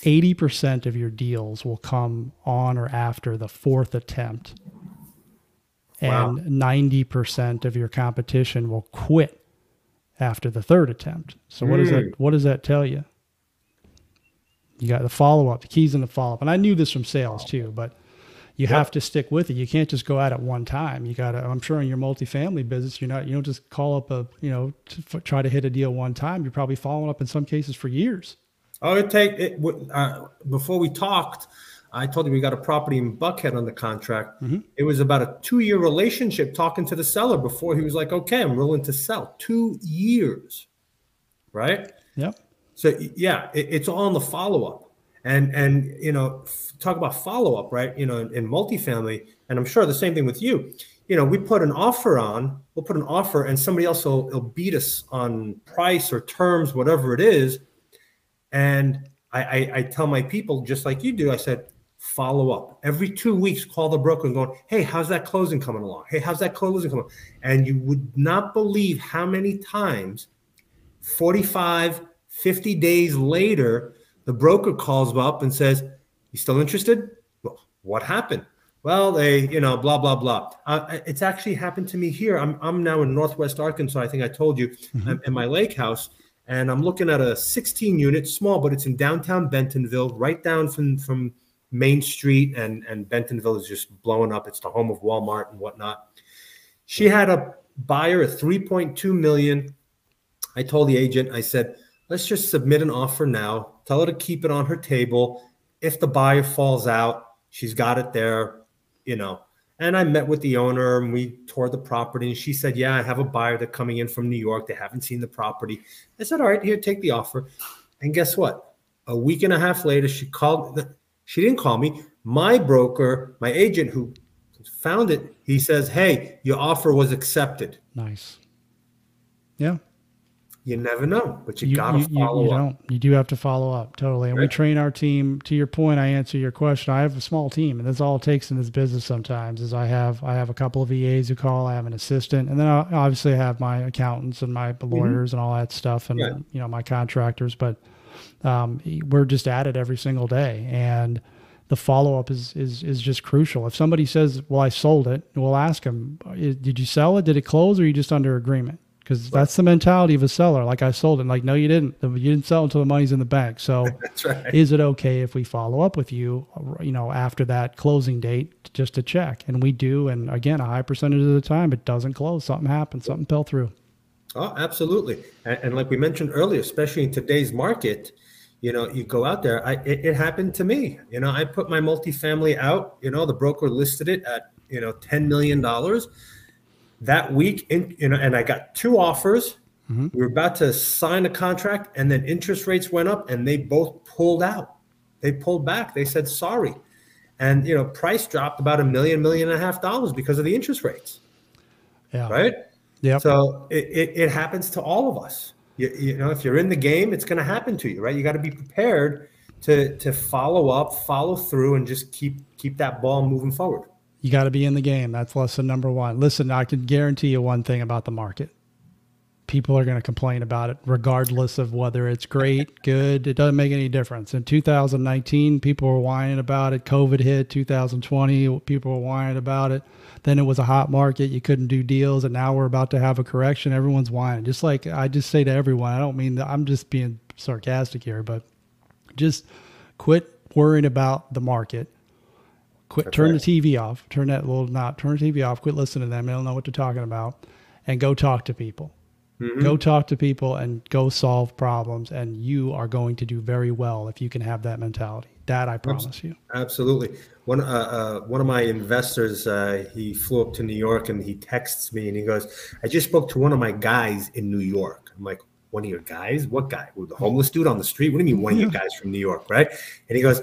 eighty percent of your deals will come on or after the fourth attempt. Wow. And ninety percent of your competition will quit after the third attempt. So mm. what does that, what does that tell you? You got the follow-up, the keys in the follow-up. And I knew this from sales too, but you yep. have to stick with it. You can't just go out at one time. You got to, I'm sure in your multifamily business, you're not, you don't just call up a, you know, to f- try to hit a deal one time. You're probably following up in some cases for years. Oh, it take it. Uh, before we talked, I told you we got a property in Buckhead on the contract. Mm-hmm. It was about a two year relationship talking to the seller before he was like, okay, I'm willing to sell. Two years. Right. Yep. So yeah, it, it's all in the follow-up, and, and, you know, f- talk about follow-up, right? You know, in, in multifamily, and I'm sure the same thing with you, you know, we put an offer on, we'll put an offer and somebody else will, will beat us on price or terms, whatever it is. And I, I, I tell my people, just like you do, I said, follow up every two weeks, call the broker and go, hey, how's that closing coming along? Hey, how's that closing coming along? And you would not believe how many times forty-five, fifty days later, the broker calls up and says, you still interested? Well, what happened? Well, they, you know, blah, blah, blah. Uh, it's actually happened to me here. I'm I'm now in Northwest Arkansas. I think I told you mm-hmm. I'm in my lake house, and I'm looking at a sixteen unit, small, but it's in downtown Bentonville, right down from, from Main Street. And, and Bentonville is just blowing up. It's the home of Walmart and whatnot. She had a buyer at three point two million. I told the agent, I said, let's just submit an offer now. Tell her to keep it on her table. If the buyer falls out, she's got it there, you know. And I met with the owner and we toured the property. And she said, yeah, I have a buyer that's coming in from New York. They haven't seen the property. I said, all right, here, take the offer. And guess what? A week and a half later, she called. She didn't call me. My broker, my agent who found it, he says, hey, your offer was accepted. Nice. Yeah. You never know, but you, you got to follow you, you up. Don't. You do have to follow up, totally. And right. We train our team. To your point, I answer your question. I have a small team, and that's all it takes in this business sometimes is I have I have a couple of V As who call. I have an assistant, and then I obviously have my accountants and my lawyers mm-hmm. and all that stuff and, yeah. you know, my contractors. But um, we're just at it every single day, and the follow-up is, is, is just crucial. If somebody says, well, I sold it, we'll ask them, did you sell it? Did it close, or are you just under agreement? Because that's the mentality of a seller. Like, I sold it. Like, no, you didn't. You didn't sell until the money's in the bank. So that's right. Is it okay if we follow up with you, you know, after that closing date just to check? And we do. And again, a high percentage of the time, it doesn't close. Something happened. Something fell through. Oh, absolutely. And, and like we mentioned earlier, especially in today's market, you know, you go out there. I, it, it happened to me. You know, I put my multifamily out. You know, the broker listed it at, you know, ten million dollars. That week, in, you know, and I got two offers. Mm-hmm. We were about to sign a contract, and then interest rates went up, and they both pulled out. They pulled back. They said sorry, and you know, price dropped about a million, million and a half dollars because of the interest rates. Yeah. Right. Yeah. So it, it it happens to all of us. You, you know, if you're in the game, it's going to happen to you, right? You got to be prepared to to follow up, follow through, and just keep keep that ball moving forward. You got to be in the game. That's lesson number one. Listen, I can guarantee you one thing about the market. People are going to complain about it regardless of whether it's great, good. It doesn't make any difference. In two thousand nineteen, people were whining about it. COVID hit. two thousand twenty, people were whining about it. Then it was a hot market. You couldn't do deals. And now we're about to have a correction. Everyone's whining. Just like I just say to everyone, I don't mean that, I'm just being sarcastic here, but just quit worrying about the market. Quit, That's turn right. the T V off, turn that little knob, turn the T V off, quit listening to them. They don't know what they're talking about, and go talk to people, mm-hmm. go talk to people and go solve problems. And you are going to do very well if you can have that mentality. That I promise Absolutely. you. Absolutely. One, uh, uh, one of my investors, uh, he flew up to New York, and he texts me and he goes, I just spoke to one of my guys in New York. I'm like, one of your guys? What guy? Well, the homeless dude on the street? What do you mean one yeah. of your guys from New York? Right. And he goes,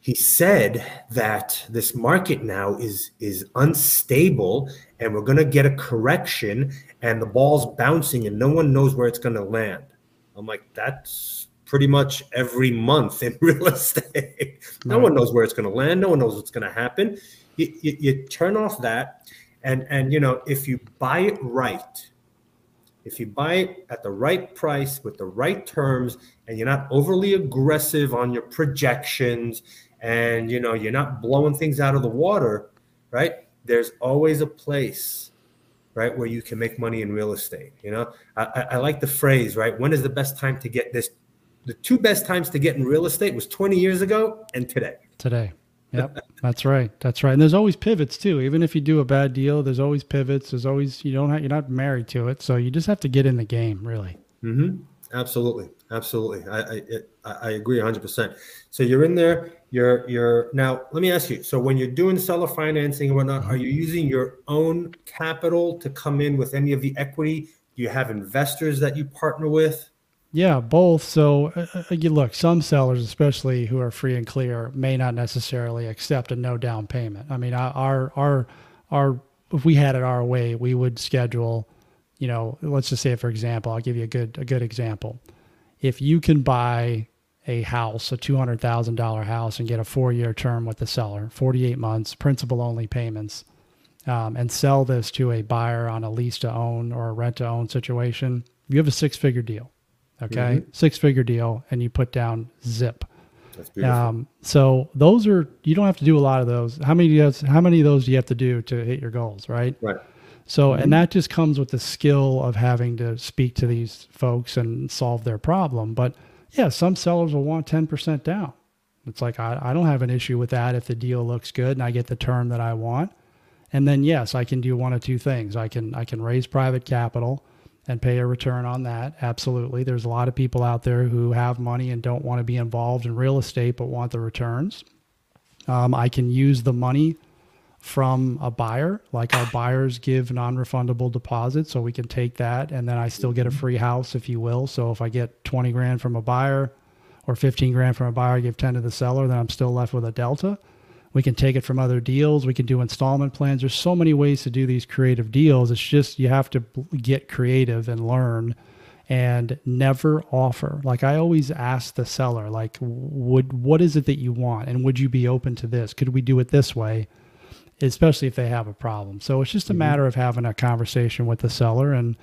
he said that this market now is is unstable, and we're going to get a correction, and the ball's bouncing, and no one knows where it's going to land. I'm like, that's pretty much every month in real estate. No one knows where it's going to land. No one knows what's going to happen. You, you, you turn off that, and, and you know, if you buy it right, if you buy it at the right price with the right terms, and you're not overly aggressive on your projections, and, you know, you're not blowing things out of the water, right? There's always a place, right, where you can make money in real estate. You know, I, I like the phrase, right? When is the best time to get this? The two best times to get in real estate was twenty years ago and today. Today. Yep. That's right. That's right. And there's always pivots too. Even if you do a bad deal, there's always pivots. There's always, you don't have, you're not married to it. So you just have to get in the game, really. Mm-hmm. Absolutely. Absolutely. I, I, it, I agree a hundred percent. So you're in there, you're, you're now, let me ask you. So when you're doing seller financing and whatnot, are you using your own capital to come in with any of the equity? Do you have investors that you partner with? Yeah, both. So uh, you look, some sellers, especially who are free and clear, may not necessarily accept a no down payment. I mean, our, our, our, if we had it our way, we would schedule, you know, let's just say, for example, I'll give you a good, a good example. If you can buy a house, a two hundred thousand dollars house, and get a four-year term with the seller, forty-eight months, principal-only payments, um, and sell this to a buyer on a lease-to-own or a rent-to-own situation, you have a six-figure deal, okay? Mm-hmm. Six-figure deal, and you put down zip. That's beautiful. Um, so those are, you don't have to do a lot of those. How many do you have, how many of those do you have to do to hit your goals, right? Right. So, and that just comes with the skill of having to speak to these folks and solve their problem. But yeah, some sellers will want ten percent down. It's like, I, I don't have an issue with that if the deal looks good and I get the term that I want. And then yes, I can do one of two things. I can, I can raise private capital and pay a return on that. Absolutely. There's a lot of people out there who have money and don't want to be involved in real estate, but want the returns. Um, I can use the money from a buyer. Like, our buyers give non-refundable deposits, so we can take that. And then I still get a free house, if you will. So if I get twenty grand from a buyer or fifteen grand from a buyer, I give ten to the seller, then I'm still left with a delta. We can take it from other deals. We can do installment plans. There's so many ways to do these creative deals. It's just, you have to get creative and learn, and never offer. Like, I always ask the seller, like, would, what is it that you want? And would you be open to this? Could we do it this way? Especially if they have a problem. So it's just a matter of having a conversation with the seller. And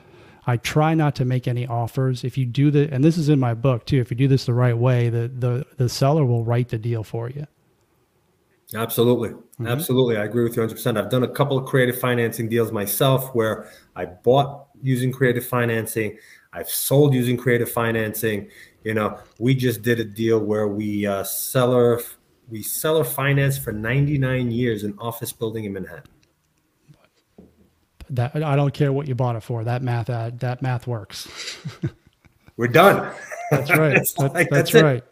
I try not to make any offers. If you do the, and this is in my book too, if you do this the right way, the, the, the seller will write the deal for you. Absolutely. Mm-hmm. Absolutely. I agree with you one hundred percent. I've done a couple of creative financing deals myself where I bought using creative financing. I've sold using creative financing. You know, we just did a deal where we uh, seller we seller financed for ninety-nine years an office building in Manhattan. That, I don't care what you bought it for. That math uh, that math works. We're done. That's right. that's, that's, like, that's, that's right.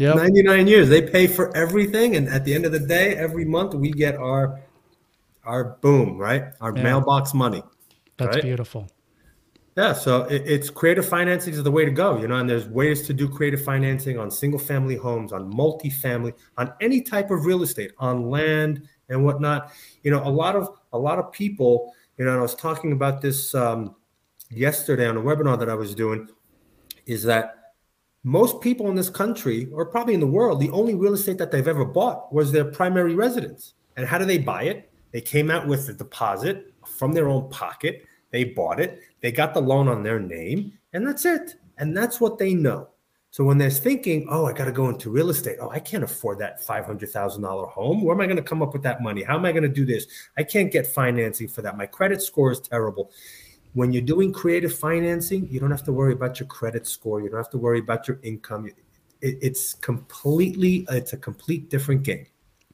Yep. ninety-nine years. They pay for everything, and at the end of the day, every month we get our our boom, right? Our yeah. mailbox money. That's right? Beautiful. Yeah, so it, it's creative financing is the way to go, you know, and there's ways to do creative financing on single family homes, on multifamily, on any type of real estate, on land and whatnot. You know, a lot of a lot of people, you know, and I was talking about this um, yesterday on a webinar that I was doing, is that most people in this country, or probably in the world, the only real estate that they've ever bought was their primary residence. And how do they buy it? They came out with a deposit from their own pocket. They bought it. They got the loan on their name, and that's it. And that's what they know. So when they're thinking, oh, I got to go into real estate. Oh, I can't afford that five hundred thousand dollars home. Where am I going to come up with that money? How am I going to do this? I can't get financing for that. My credit score is terrible. When you're doing creative financing, you don't have to worry about your credit score. You don't have to worry about your income. It, it's completely, it's a complete different game.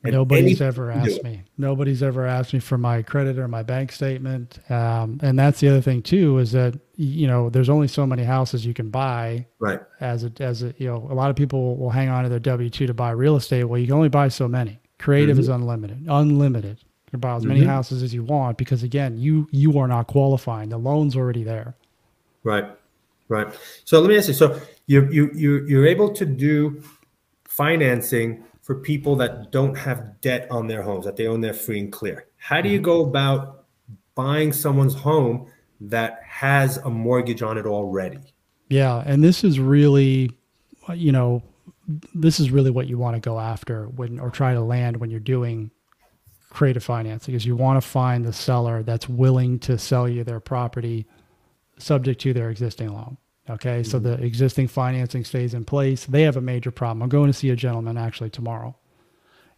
And Nobody's ever asked me. Nobody's ever asked me for my credit or my bank statement. Um, and that's the other thing too, is that, you know, there's only so many houses you can buy. Right. As a, as a, you know, a lot of people will hang on to their W two to buy real estate. Well, you can only buy so many. Creative mm-hmm. is unlimited, unlimited. You can buy as many mm-hmm. houses as you want, because again, you, you are not qualifying. The loan's already there. Right. Right. So let me ask you, so you, you, you, you're able to do financing for people that don't have debt on their homes, that they own their free and clear. How do you go about buying someone's home that has a mortgage on it already? Yeah, and this is really, you know, this is really what you want to go after when, or try to land when you're doing creative financing, is you want to find the seller that's willing to sell you their property subject to their existing loan. Okay, so the existing financing stays in place. They have a major problem. I'm going to see a gentleman actually tomorrow.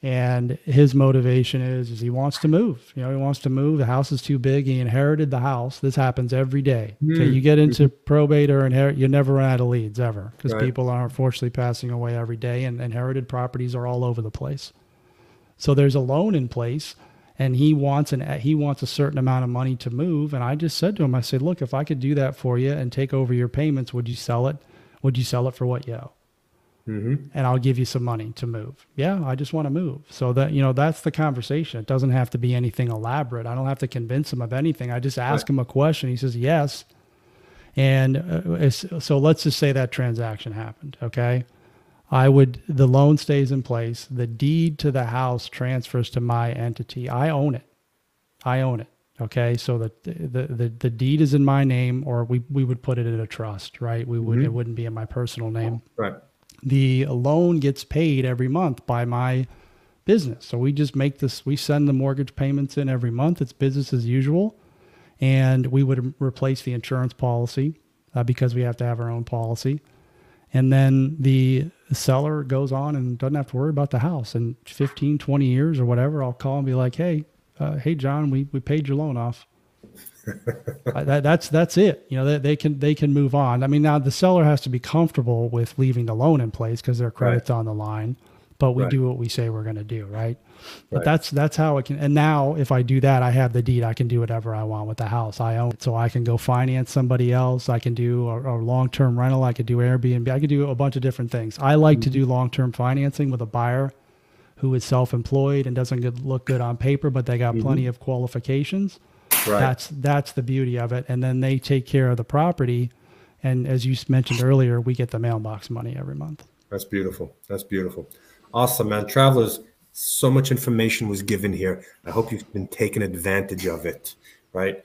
And his motivation is, is he wants to move. You know, he wants to move. The house is too big. He inherited the house. This happens every day. Mm. Okay, you get into probate or inherit, you never run out of leads ever, because right. people are unfortunately passing away every day, and inherited properties are all over the place. So there's a loan in place, and he wants an, he wants a certain amount of money to move. And I just said to him, I said, look, if I could do that for you and take over your payments, would you sell it? Would you sell it for what you owe? Mm-hmm. And I'll give you some money to move. Yeah, I just want to move. So that, you know, that's the conversation. It doesn't have to be anything elaborate. I don't have to convince him of anything. I just ask right. him a question. He says, yes. And uh, so let's just say that transaction happened. Okay. I would, the loan stays in place. The deed to the house transfers to my entity. I own it. I own it. Okay. So the, the, the, the deed is in my name, or we, we would put it in a trust, right? We would, mm-hmm. it wouldn't be in my personal name. Right. The loan gets paid every month by my business. So we just make this, we send the mortgage payments in every month. It's business as usual. And we would replace the insurance policy uh, because we have to have our own policy. And then the seller goes on and doesn't have to worry about the house. In fifteen, twenty years or whatever, I'll call and be like, hey, uh, hey, John, we, we paid your loan off. uh, that, that's, that's it. You know, they, they can, they can move on. I mean, now the seller has to be comfortable with leaving the loan in place because their credit's right. on the line, but we right. do what we say we're going to do, right? right? But that's that's how it can. And now if I do that, I have the deed. I can do whatever I want with the house. I own it, so I can go finance somebody else. I can do a, a long-term rental. I could do Airbnb. I could do a bunch of different things. I like mm-hmm. to do long-term financing with a buyer who is self-employed and doesn't good, look good on paper, but they got mm-hmm. plenty of qualifications. Right. That's that's the beauty of it. And then they take care of the property. And as you mentioned earlier, we get the mailbox money every month. That's beautiful. That's beautiful. Awesome, man. Travelers, so much information was given here. I hope you've been taking advantage of it, right?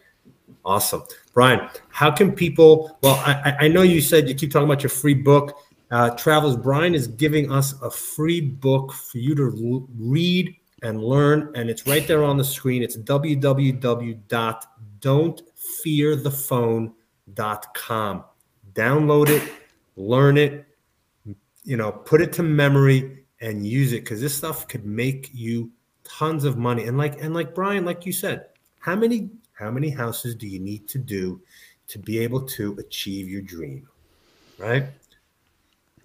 Awesome. Brian, how can people, well, I, I know you said you keep talking about your free book. Uh, Travelers, Brian is giving us a free book for you to read and learn, and it's right there on the screen. It's w w w dot don't fear the phone dot com. Download it, learn it, you know, put it to memory and use it, because this stuff could make you tons of money. And like and like Brian, like you said, how many how many houses do you need to do to be able to achieve your dream, right?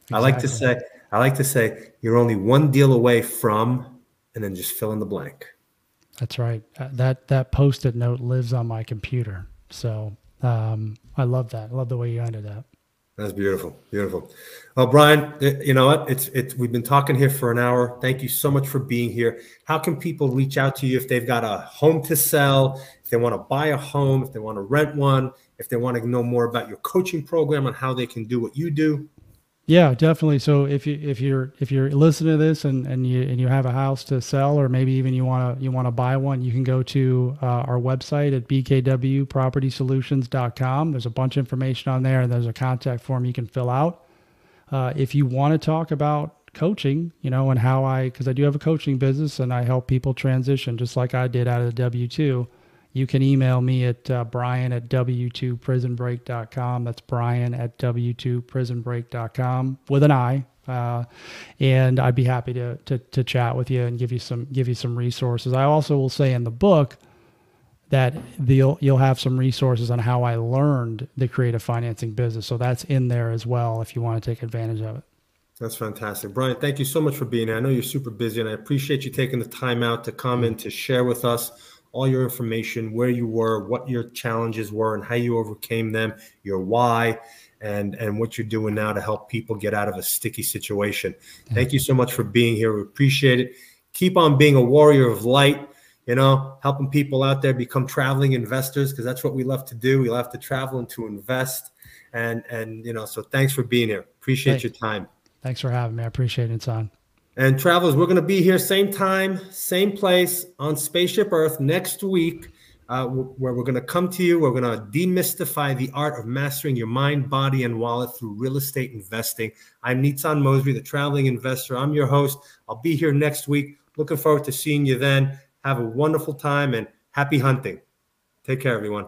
Exactly. I like to say I like to say you're only one deal away from, and then just fill in the blank. That's right. That that post-it note lives on my computer, so. Um, I love that. I love the way you ended that. That's beautiful. Beautiful. Well, Brian, you know what? It's, it's, we've been talking here for an hour. Thank you so much for being here. How can people reach out to you if they've got a home to sell, if they want to buy a home, if they want to rent one, if they want to know more about your coaching program and how they can do what you do? Yeah, definitely. So if you, if you're, if you're listening to this and, and you, and you have a house to sell, or maybe even you want to, you want to buy one, you can go to uh, our website at b k w property solutions dot com. There's a bunch of information on there, and there's a contact form you can fill out. Uh, if you want to talk about coaching, you know, and how I, cause I do have a coaching business and I help people transition just like I did out of the W two, you can email me at uh, Brian at w two prison break dot com. That's Brian at w two prison break dot com with an I. Uh, and I'd be happy to, to, to chat with you and give you some, give you some resources. I also will say in the book that the, you'll, you'll have some resources on how I learned the creative financing business. So that's in there as well, if you want to take advantage of it. That's fantastic. Brian, thank you so much for being here. I know you're super busy, and I appreciate you taking the time out to come and to share with us all your information, where you were, what your challenges were and how you overcame them, your why, and, and what you're doing now to help people get out of a sticky situation. Thank you so much for being here. We appreciate it. Keep on being a warrior of light, you know, helping people out there become traveling investors, because that's what we love to do. We love to travel and to invest. And, and you know, so thanks for being here. Appreciate Thanks. your time. Thanks for having me. I appreciate it, son. And travelers, we're going to be here same time, same place on Spaceship Earth next week, uh, where we're going to come to you. We're going to demystify the art of mastering your mind, body, and wallet through real estate investing. I'm Nitsan Mosery, the traveling investor. I'm your host. I'll be here next week. Looking forward to seeing you then. Have a wonderful time and happy hunting. Take care, everyone.